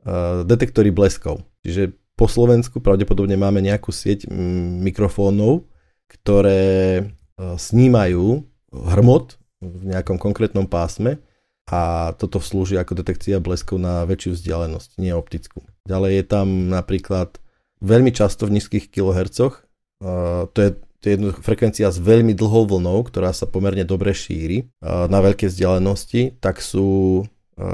uh, detektory bleskov. Čiže po Slovensku pravdepodobne máme nejakú sieť m, mikrofónov, ktoré uh, snímajú hrmot v nejakom konkrétnom pásme a toto slúži ako detekcia bleskov na väčšiu vzdialenosť, nie optickú. Ďalej je tam napríklad veľmi často v nízkych kilohercoch, uh, to je, to je jedno, frekvencia s veľmi dlhou vlnou, ktorá sa pomerne dobre šíri uh, na veľké vzdialenosti, tak sú uh,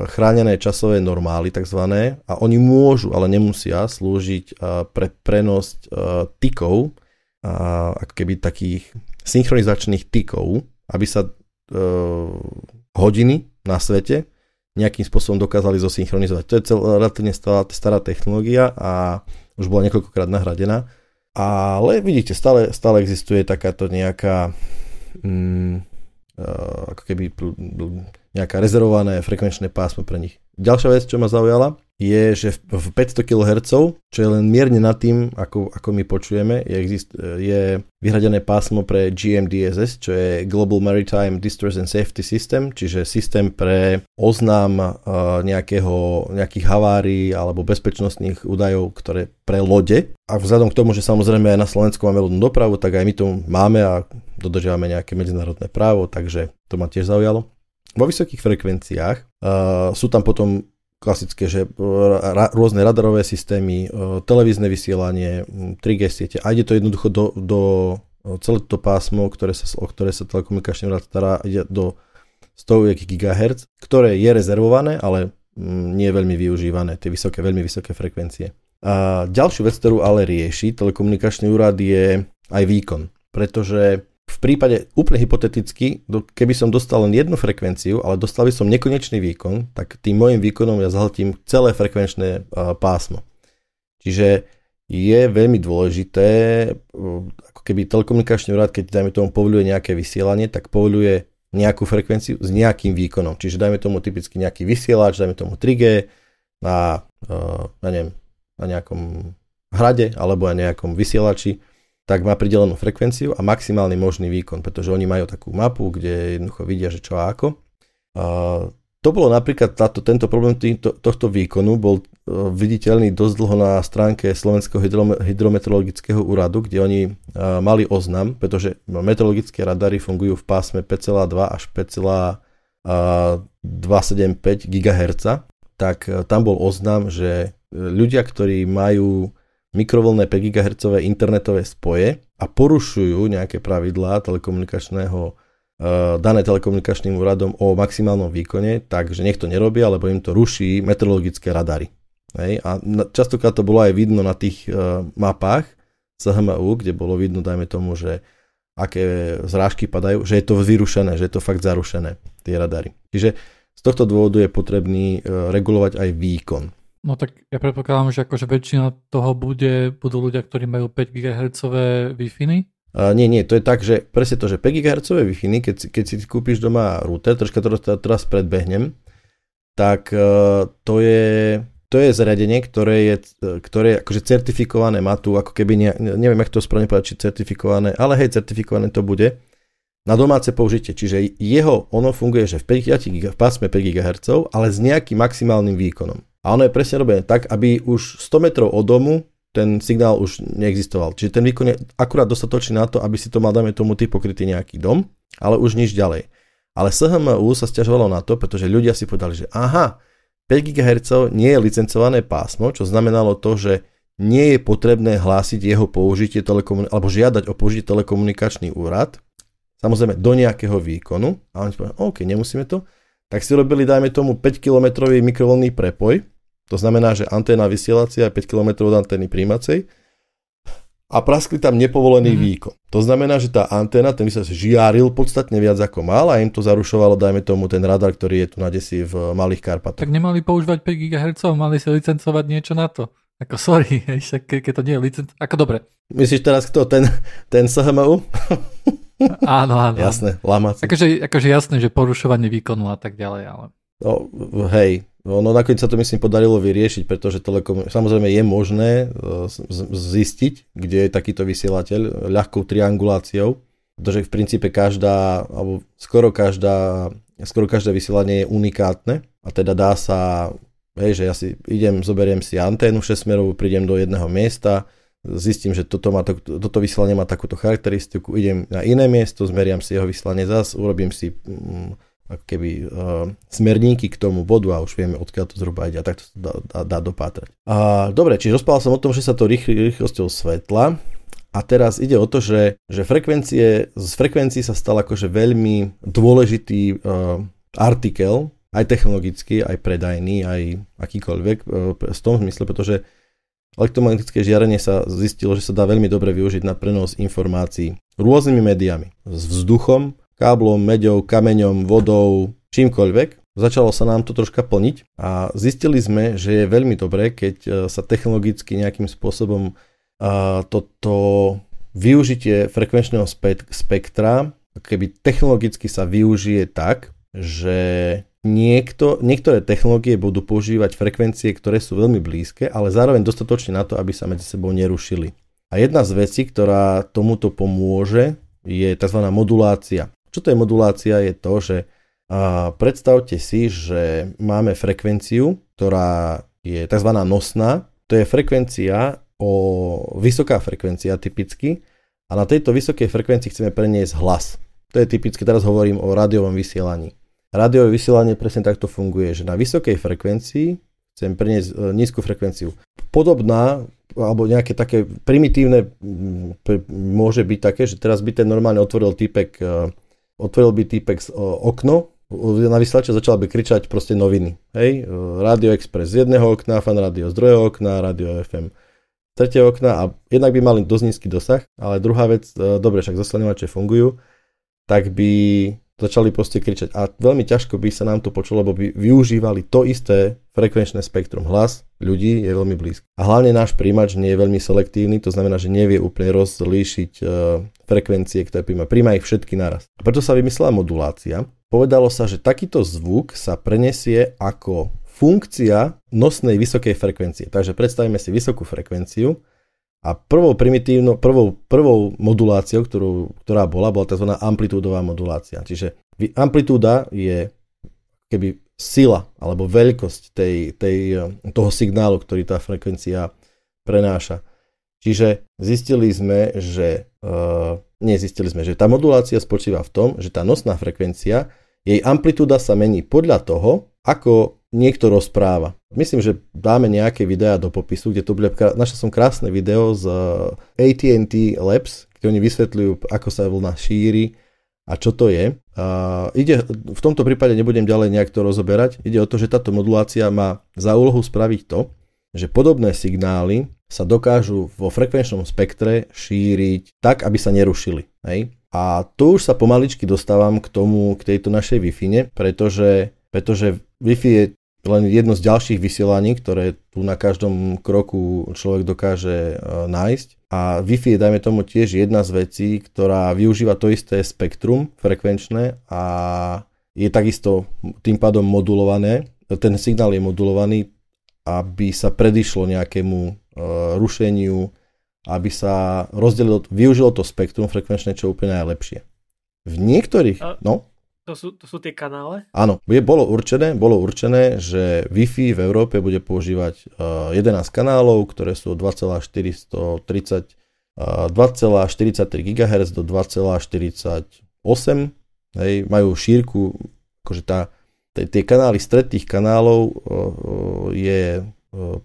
chránené časové normály takzvané a oni môžu, ale nemusia slúžiť uh, pre prenos uh, tikov, uh, ako keby takých synchronizačných tikov, aby sa hodiny na svete nejakým spôsobom dokázali zosynchronizovať. To je relatívne stará technológia a už bola niekoľkokrát nahradená. Ale vidíte, stále, stále existuje takáto nejaká mm, ako keby nejaká rezervované frekvenčné pásmo pre nich. Ďalšia vec, čo ma zaujala, je, že v päťsto kilohertz, čo je len mierne nad tým, ako, ako my počujeme, je, exist- je vyhradené pásmo pre G M D S S, čo je Global Maritime Distress and Safety System, čiže systém pre oznám uh, nejakého, nejakých havárií alebo bezpečnostných údajov, ktoré pre lode. A vzhľadom k tomu, že samozrejme aj na Slovensku máme lodnú dopravu, tak aj my to máme a dodržiavame nejaké medzinárodné právo, takže to ma tiež zaujalo. Vo vysokých frekvenciách uh, sú tam potom klasické, že ra, rôzne radarové systémy, televízne vysielanie, tri gé siete a ide to jednoducho do, do celé to pásmo, ktoré sa, o ktoré sa telekomunikačný úrad stará, ide do sto gigahertz, ktoré je rezervované, ale nie je veľmi využívané, tie vysoké, veľmi vysoké frekvencie. A ďalšiu vec, ktorú ale rieši telekomunikačný úrad, je aj výkon, pretože v prípade, úplne hypoteticky, keby som dostal len jednu frekvenciu, ale dostal by som nekonečný výkon, tak tým môjim výkonom ja zahltím celé frekvenčné pásmo. Čiže je veľmi dôležité, ako keby telekomunikačný úrad, keď dajme tomu povoľuje nejaké vysielanie, tak povoľuje nejakú frekvenciu s nejakým výkonom. Čiže dajme tomu typicky nejaký vysielač, dajme tomu tri gé na, ja neviem, na nejakom hrade alebo na nejakom vysielači, tak má pridelenú frekvenciu a maximálny možný výkon, pretože oni majú takú mapu, kde jednoducho vidia, že čo a ako. Uh, to bolo napríklad, táto, tento problém týmto, tohto výkonu bol uh, viditeľný dosť dlho na stránke Slovenského hydrome- hydrometeorologického úradu, kde oni uh, mali oznam, pretože meteorologické radary fungujú v pásme päť celá dva až päť celá dvestosedemdesiatpäť gigahertz, tak uh, tam bol oznam, že ľudia, ktorí majú mikrovlnné päť gigahertz internetové spoje a porušujú nejaké pravidlá telekomunikačného, dané telekomunikačným úradom o maximálnom výkone, takže nech to nerobia, lebo im to ruší meteorologické radary. Hej? A častokrát to bolo aj vidno na tých mapách es há em ú, kde bolo vidno, dajme tomu, že aké zrážky padajú, že je to vyrušené, že je to fakt zarušené, tie radary. Čiže z tohto dôvodu je potrebný regulovať aj výkon. No tak ja predpokladám, že akože väčšina toho bude, budú ľudia, ktorí majú päť gigahertz Wi-Fi. Uh, nie, nie, to je tak, že presne to, že päť gigahertz Wi-Fi, keď, keď si kúpiš doma router, troška to teraz predbehnem, tak uh, to, je, to je zariadenie, ktoré je, ktoré je akože certifikované, má tu ako keby, ne, neviem, jak to správne povedať, či certifikované, ale hej, certifikované to bude na domáce použitie, čiže jeho, ono funguje, že v, päť, v pásme päť gigahertz, ale s nejakým maximálnym výkonom. A ono je presne robené tak, aby už sto metrov od domu ten signál už neexistoval. Čiže ten výkon je akurát dostatočný na to, aby si to mal, dajme tomu, ty pokrytý nejaký dom, ale už nič ďalej. Ale es há em ú sa sťažovalo na to, pretože ľudia si povedali, že aha, päť gigahertz nie je licencované pásmo, čo znamenalo to, že nie je potrebné hlásiť jeho použitie telekomun- alebo žiadať o použitie telekomunikačný úrad, samozrejme do nejakého výkonu, a oni povedali, OK, nemusíme to, tak si robili, dajme tomu, päť kilometrový mikrovlnný prepoj, to znamená, že anténa vysielacia je päť kilometrov od antény príjmacej a praskli tam nepovolený mm. výkon. To znamená, že tá anténa, ten vysielač žiaril podstatne viac ako mal a im to zarušovalo, dajme tomu, ten radar, ktorý je tu na desi v Malých Karpatoch. Tak nemali používať päť gigahertzov, mali si licencovať niečo na to. Ako sorry, keď to nie je licenc... Ako dobre. Myslíš teraz kto? Ten, ten es há em ú? Áno, áno. Jasné, lamáci. Akože, akože jasné, že porušovanie výkonu a tak ďalej, ale... No, hej, no nakoniec sa to myslím podarilo vyriešiť, pretože telekom... samozrejme je možné zistiť, kde je takýto vysielateľ ľahkou trianguláciou, pretože v princípe každá, alebo skoro každá, skoro každé vysielanie je unikátne a teda dá sa... Hej, že ja si idem, zoberiem si anténu šesťsmerovú, prídem do jedného miesta, zistím, že toto, má to, toto vyslanie má takúto charakteristiku, idem na iné miesto, zmeriam si jeho vyslanie zas, urobím si mm, keby, uh, smerníky k tomu bodu a už vieme, odkiaľ to zhruba ide a tak to dá, dá, dá dopátrať. A, dobre, čiže rozprával som o tom, že sa to rýchly, rýchlosťou svetla a teraz ide o to, že, že frekvencie, z frekvencií sa stal akože veľmi dôležitý uh, artikel, aj technologicky, aj predajný, aj akýkoľvek v tom zmysle, pretože elektromagnetické žiarenie sa zistilo, že sa dá veľmi dobre využiť na prenos informácií rôznymi médiami. S vzduchom, káblom, meďou, kameňom, vodou, čímkoľvek. Začalo sa nám to troška plniť a zistili sme, že je veľmi dobré, keď sa technologicky nejakým spôsobom toto využitie frekvenčného spektra, keby technologicky sa využije tak, že... Niekto, niektoré technológie budú používať frekvencie, ktoré sú veľmi blízke, ale zároveň dostatočne na to, aby sa medzi sebou nerušili. A jedna z vecí, ktorá tomuto pomôže, je tzv. Modulácia. Čo to je modulácia? Je to, že a predstavte si, že máme frekvenciu, ktorá je tzv. Nosná. To je frekvencia, o, vysoká frekvencia typicky, a na tejto vysokej frekvencii chceme preniesť hlas. To je typicky, teraz hovorím o rádiovom vysielaní. Rádiové vysielanie presne takto funguje, že na vysokej frekvencii chcem preniesť e, nízku frekvenciu. Podobná, alebo nejaké také primitívne m, p, môže byť také, že teraz by ten normálne otvoril týpek, e, otvoril by týpek e, okno, na vysielače začal by kričať proste noviny. Hej, Rádio Express z jedného okna, Fan Rádio z druhého okna, Rádio ef em z tretieho okna a jednak by mali dosť nízky dosah, ale druhá vec, e, dobre, však zaslňovače fungujú, tak by... začali proste kričať a veľmi ťažko by sa nám to počulo, lebo by využívali to isté frekvenčné spektrum. Hlas ľudí je veľmi blízko. A hlavne náš príjimač nie je veľmi selektívny, to znamená, že nevie úplne rozlíšiť e, frekvencie, ktoré príjma. Príjma ich všetky naraz. A preto sa vymyslela modulácia. Povedalo sa, že takýto zvuk sa prenesie ako funkcia nosnej vysokej frekvencie. Takže predstavíme si vysokú frekvenciu a prvou primitívnou, prvou, prvou moduláciou, ktorú, ktorá bola, bola tzv. Amplitúdová modulácia. Čiže amplitúda je keby sila alebo veľkosť tej, tej, toho signálu, ktorý tá frekvencia prenáša. Čiže zistili sme, že uh, nie zistili sme, že tá modulácia spočíva v tom, že tá nosná frekvencia, jej amplitúda sa mení podľa toho, ako niekto rozpráva. Myslím, že dáme nejaké videá do popisu, kde to bude... Našiel som krásne video z á té and té Labs, kde oni vysvetľujú, ako sa vlna šíri a čo to je. Uh, ide, v tomto prípade nebudem ďalej nejak to rozoberať. Ide o to, že táto modulácia má za úlohu spraviť to, že podobné signály sa dokážu vo frekvenčnom spektre šíriť tak, aby sa nerušili. Hej? A tu už sa pomaličky dostávam k tomu, k tejto našej Wi-Fi, pretože, pretože Wi-Fi je len jedno z ďalších vysielaní, ktoré tu na každom kroku človek dokáže nájsť. A Wi-Fi je, dajme tomu, tiež jedna z vecí, ktorá využíva to isté spektrum frekvenčné a je takisto tým pádom modulované. Ten signál je modulovaný, aby sa predišlo nejakému e, rušeniu, aby sa rozdelilo, využilo to spektrum frekvenčné, čo úplne najlepšie. V niektorých... No? To sú, to sú tie kanále? Áno, je, bolo určené, bolo určené, že Wi-Fi v Európe bude používať uh, jedenásť kanálov, ktoré sú dva celé štyridsaťtri GHz do dva celé štyridsaťosem. Hej, majú šírku, akože tá, t- tie kanály stretných kanálov uh, je, uh,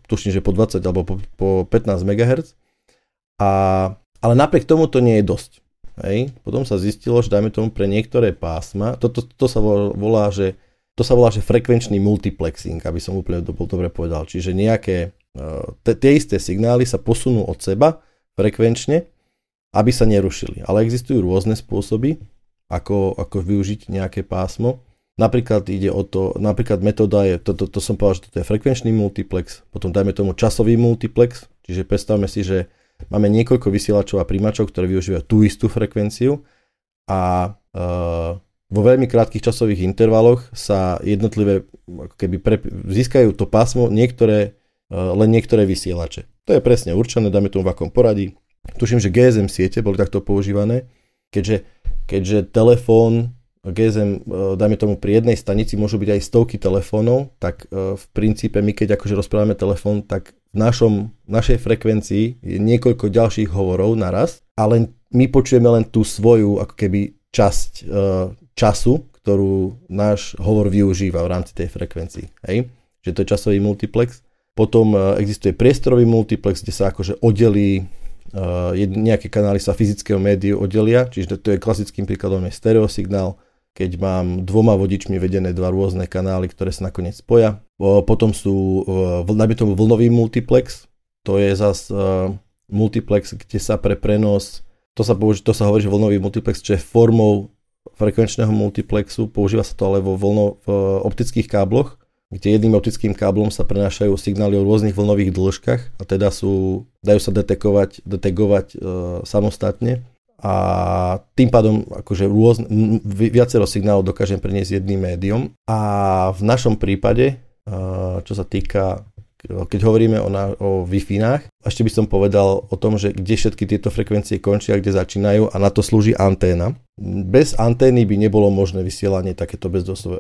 tuším, že po dvadsať alebo po, po pätnásť megahertz. A, ale napriek tomu to nie je dosť. Hej. Potom sa zistilo, že dajme tomu pre niektoré pásma, to, to, to, sa, volá, že, to sa volá, že frekvenčný multiplexing, aby som úplne dobre povedal. Čiže nejaké te, tie isté signály sa posunú od seba frekvenčne, aby sa nerušili. Ale existujú rôzne spôsoby, ako, ako využiť nejaké pásmo. Napríklad ide o to, napríklad metóda je, to, to, to som povedal, že toto je frekvenčný multiplex, potom dajme tomu časový multiplex, čiže predstavme si, že máme niekoľko vysielačov a príjmačov, ktoré využívajú tú istú frekvenciu a e, vo veľmi krátkych časových intervaloch sa jednotlivé keby pre, získajú to pásmo niektoré, e, len niektoré vysielače. To je presne určené, dajme tomu v akom poradí. Tuším, že gé es em siete boli takto používané, keďže, keďže telefón gé es em, dajme tomu, pri jednej stanici môžu byť aj stovky telefónov, tak v princípe my, keď akože rozprávame telefón, tak v našom, našej frekvencii je niekoľko ďalších hovorov naraz, ale my počujeme len tú svoju, ako keby, časť času, ktorú náš hovor využíva v rámci tej frekvencii. Hej? Že to je časový multiplex. Potom existuje priestorový multiplex, kde sa akože oddelí nejaké kanály sa fyzického médiu oddelia, čiže to je klasickým príkladom je stereosignál, keď mám dvoma vodičmi vedené dva rôzne kanály, ktoré sa nakoniec spoja. Potom sú, najmä tomu vlnový multiplex, to je zase multiplex, kde sa pre prenos, to sa, použi- to sa hovorí, že vlnový multiplex, čo je formou frekvenčného multiplexu, používa sa to ale vo vlno, v optických kábloch, kde jedným optickým káblom sa prenášajú signály o rôznych vlnových dĺžkach a teda sú, dajú sa detekovať, detegovať e, samostatne. A tým pádom akože rôzne, viacero signálov dokážem preniesť jedným médiom. A v našom prípade, čo sa týka, keď hovoríme o, na, o Wi-Fi-nách, ešte by som povedal o tom, že kde všetky tieto frekvencie končia, kde začínajú a na to slúži anténa. Bez antény by nebolo možné vysielanie takéto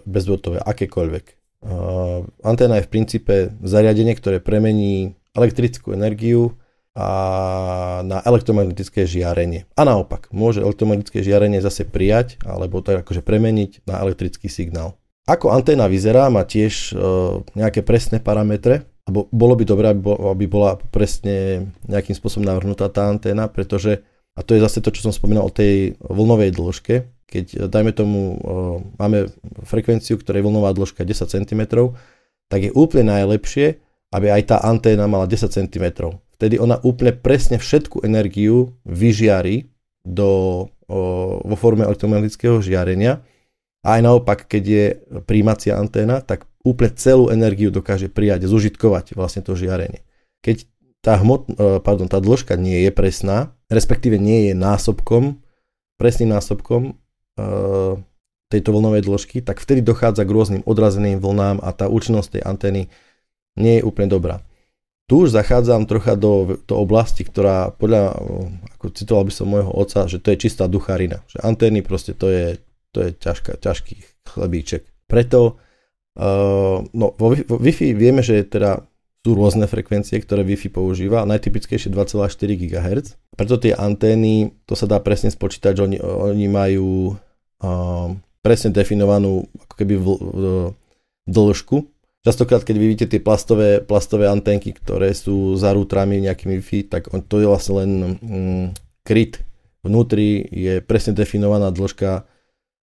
bezdrôtové, akékoľvek. Anténa je v princípe zariadenie, ktoré premení elektrickú energiu a na elektromagnetické žiarenie. A naopak, môže elektromagnetické žiarenie zase prijať, alebo tak akože premeniť na elektrický signál. Ako anténa vyzerá, má tiež e, nejaké presné parametre, alebo bolo by dobré, aby, bol, aby bola presne nejakým spôsobom navrhnutá tá anténa, pretože, a to je zase to, čo som spomínal o tej vlnovej dĺžke, keď dajme tomu, e, máme frekvenciu, ktorej vlnová dĺžka je desať centimetrov, tak je úplne najlepšie, aby aj tá anténa mala desať centimetrov. Vtedy ona úplne presne všetku energiu vyžiari do, o, vo forme elektromagnetického žiarenia. A aj naopak, keď je príjmacia anténa, tak úplne celú energiu dokáže prijať, zužitkovať vlastne to žiarenie. Keď tá, hmotn- pardon, tá dĺžka nie je presná, respektíve nie je násobkom, presným násobkom e, tejto vlnovej dĺžky, tak vtedy dochádza k rôznym odrazeným vlnám a tá účinnosť tej antény nie je úplne dobrá. Tu už zachádzam trocha do, do oblasti, ktorá podľa, ako citoval by som môjho otca, že to je čistá ducharina. Že antény proste to je, to je ťažká, ťažký chlebíček. Preto uh, no, vo, vo Wi-Fi vieme, že teda sú rôzne frekvencie, ktoré Wi-Fi používa. Najtypickejšie dva celé štyri gigahertz. Preto tie antény, to sa dá presne spočítať, že oni, oni majú uh, presne definovanú ako keby v, uh, dĺžku. Častokrát, keď vy vidíte tie plastové, plastové anténky, ktoré sú za rútrami nejakými Wi-Fi, tak on, to je vlastne len mm, kryt. Vnútri je presne definovaná dĺžka,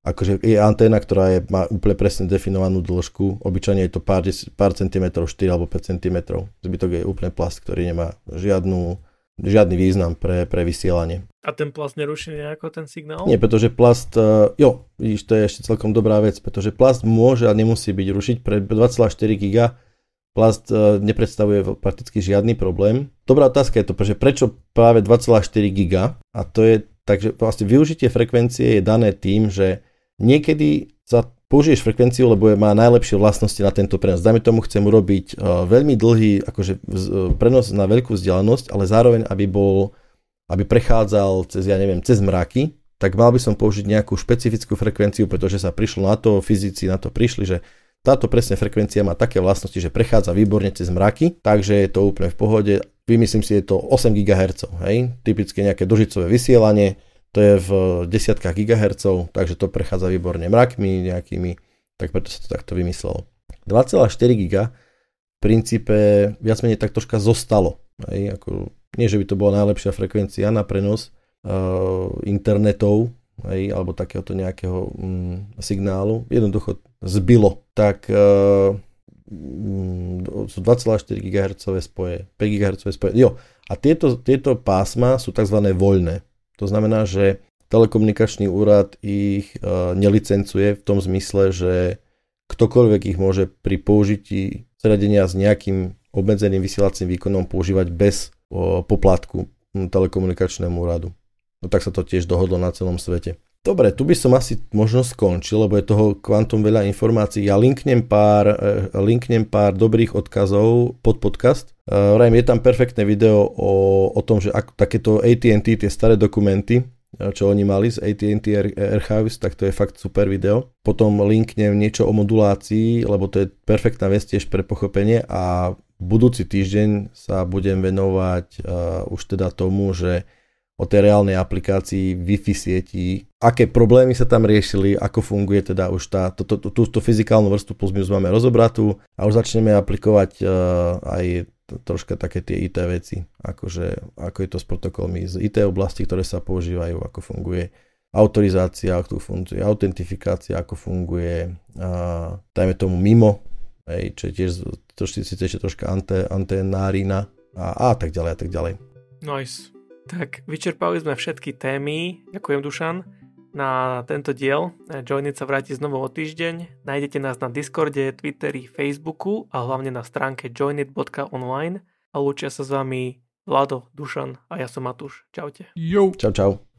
akože je anténa, ktorá je, má úplne presne definovanú dĺžku. Obyčajne je to pár, pár centimetrov, štyri alebo päť centimetrov. Zbytok je úplne plast, ktorý nemá žiadnu, žiadny význam pre, pre vysielanie. A ten plast neruší nejako ten signál? Nie, pretože plast, jo, vidíš, to je ešte celkom dobrá vec, pretože plast môže a nemusí byť rušiť. Pre dva celé štyri giga plast nepredstavuje prakticky žiadny problém. Dobrá otázka je to, pretože prečo práve dva celé štyri giga? A to je, takže vlastne využitie frekvencie je dané tým, že niekedy sa použiješ frekvenciu, lebo má najlepšie vlastnosti na tento prenos. Dajme tomu, chcem urobiť veľmi dlhý akože prenos na veľkú vzdialenosť, ale zároveň, aby bol, aby prechádzal cez, ja neviem, cez mraky, tak mal by som použiť nejakú špecifickú frekvenciu, pretože sa prišlo na to, fyzici na to prišli, že táto presne frekvencia má také vlastnosti, že prechádza výborne cez mraky, takže je to úplne v pohode. Vymyslím si, je to osem gigahertzov, hej? Typické nejaké družicové vysielanie, to je v desiatkách gigahertzov, takže to prechádza výborne mrakmi nejakými, tak preto sa to takto vymyslelo. dva celé štyri giga v princípe viac menej tak troška zostalo. Hej, ako, nie, že by to bola najlepšia frekvencia na prenos, uh, internetov, hej, alebo takéhoto nejakého um, signálu, jednoducho zbylo. Tak uh, sú dva celé štyri gigahertz spoje, päť gigahertz spoje. Jo, a tieto, tieto pásma sú tzv. Voľné. To znamená, že telekomunikačný úrad ich uh, nelicencuje v tom zmysle, že ktokoľvek ich môže pri použití zariadenia s nejakým obmedzeným vysielacím výkonom používať bez o, poplatku telekomunikačnému úradu. No tak sa to tiež dohodlo na celom svete. Dobre, tu by som asi možno skončil, lebo je toho kvantum veľa informácií. Ja linknem pár, linknem pár dobrých odkazov pod podcast. Vrajím, je tam perfektné video o, o tom, že ak, takéto á té and té, tie staré dokumenty, čo oni mali z á té and té Archives, tak to je fakt super video. Potom linknem niečo o modulácii, lebo to je perfektná vec tiež pre pochopenie, a budúci týždeň sa budem venovať uh, už teda tomu, že o tej reálnej aplikácii Wi-Fi sietí, aké problémy sa tam riešili, ako funguje teda už tá, to, to, tú, tú fyzikálnu vrstu plus minus máme rozobratú a už začneme aplikovať uh, aj troška také tie í té veci, akože, ako je to s protokolmi z í té oblasti, ktoré sa používajú, ako funguje autorizácia, ako funguje autentifikácia, ako funguje a, dajme tomu mimo, hej, čo je tiež troši, ešte troška ante, antenárina a, a tak ďalej a tak ďalej. Nice. Tak vyčerpali sme všetky témy. Ďakujem, Dušan, na tento diel. JoinIT sa vráti znovu o týždeň. Nájdete nás na Discorde, Twitteri, Facebooku a hlavne na stránke join it bodka online. A lúčia sa s vami Vlado, Dušan a ja som Matúš. Čaute. Jo. Čau, čau.